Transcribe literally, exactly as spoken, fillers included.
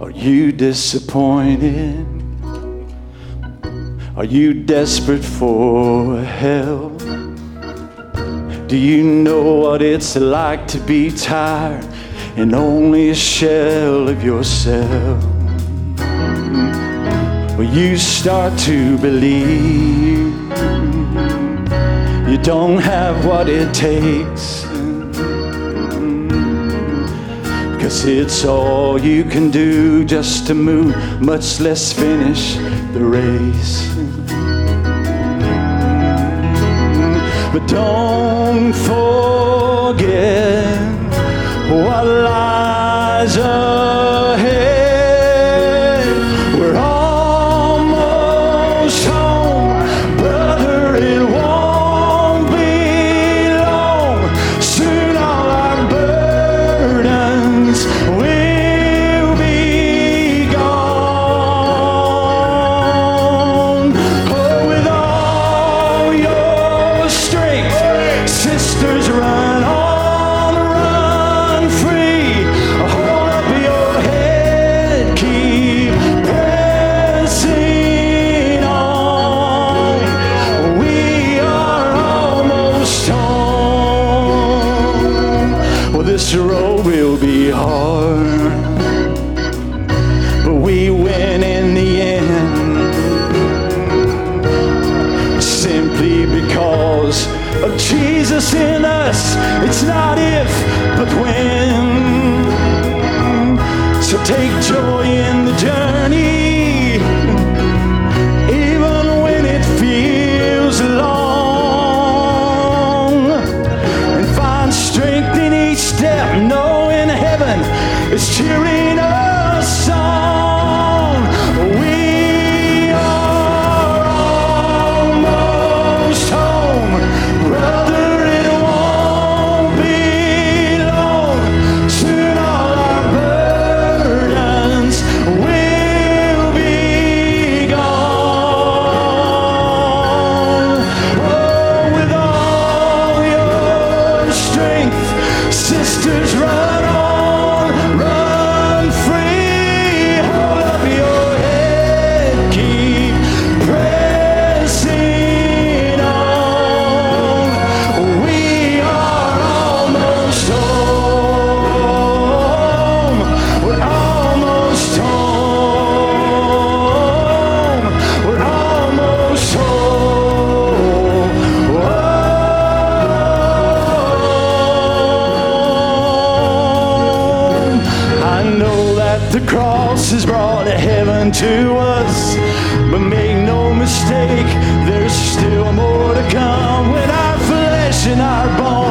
Are you disappointed? Are you desperate for help? Do you know what it's like to be tired and only a shell of yourself? Well, you start to believe you don't have what it takes, 'cause it's all you can do just to move, much less finish the race. But don't forget what lies ahead. We're almost home, brother, it won't be long. Soon all our burdens will be gone. Oh, with all your strength, sisters, run on. This road will be hard, but we win in the end, simply because of Jesus in us. It's not if, but when. So take joy in the journey, even when it feels long, and find strength in each step, knowing heaven is cheering us on. We are almost home, brother, it won't be long. Soon all our burdens will be gone. Oh, with all your strength, sisters, run on, run free. Hold up your head, keep pressing on. We are almost home. We're almost home. We're almost home. Oh, I know that the cross has brought heaven to us, but make no mistake, there's still more to come when our flesh and our bones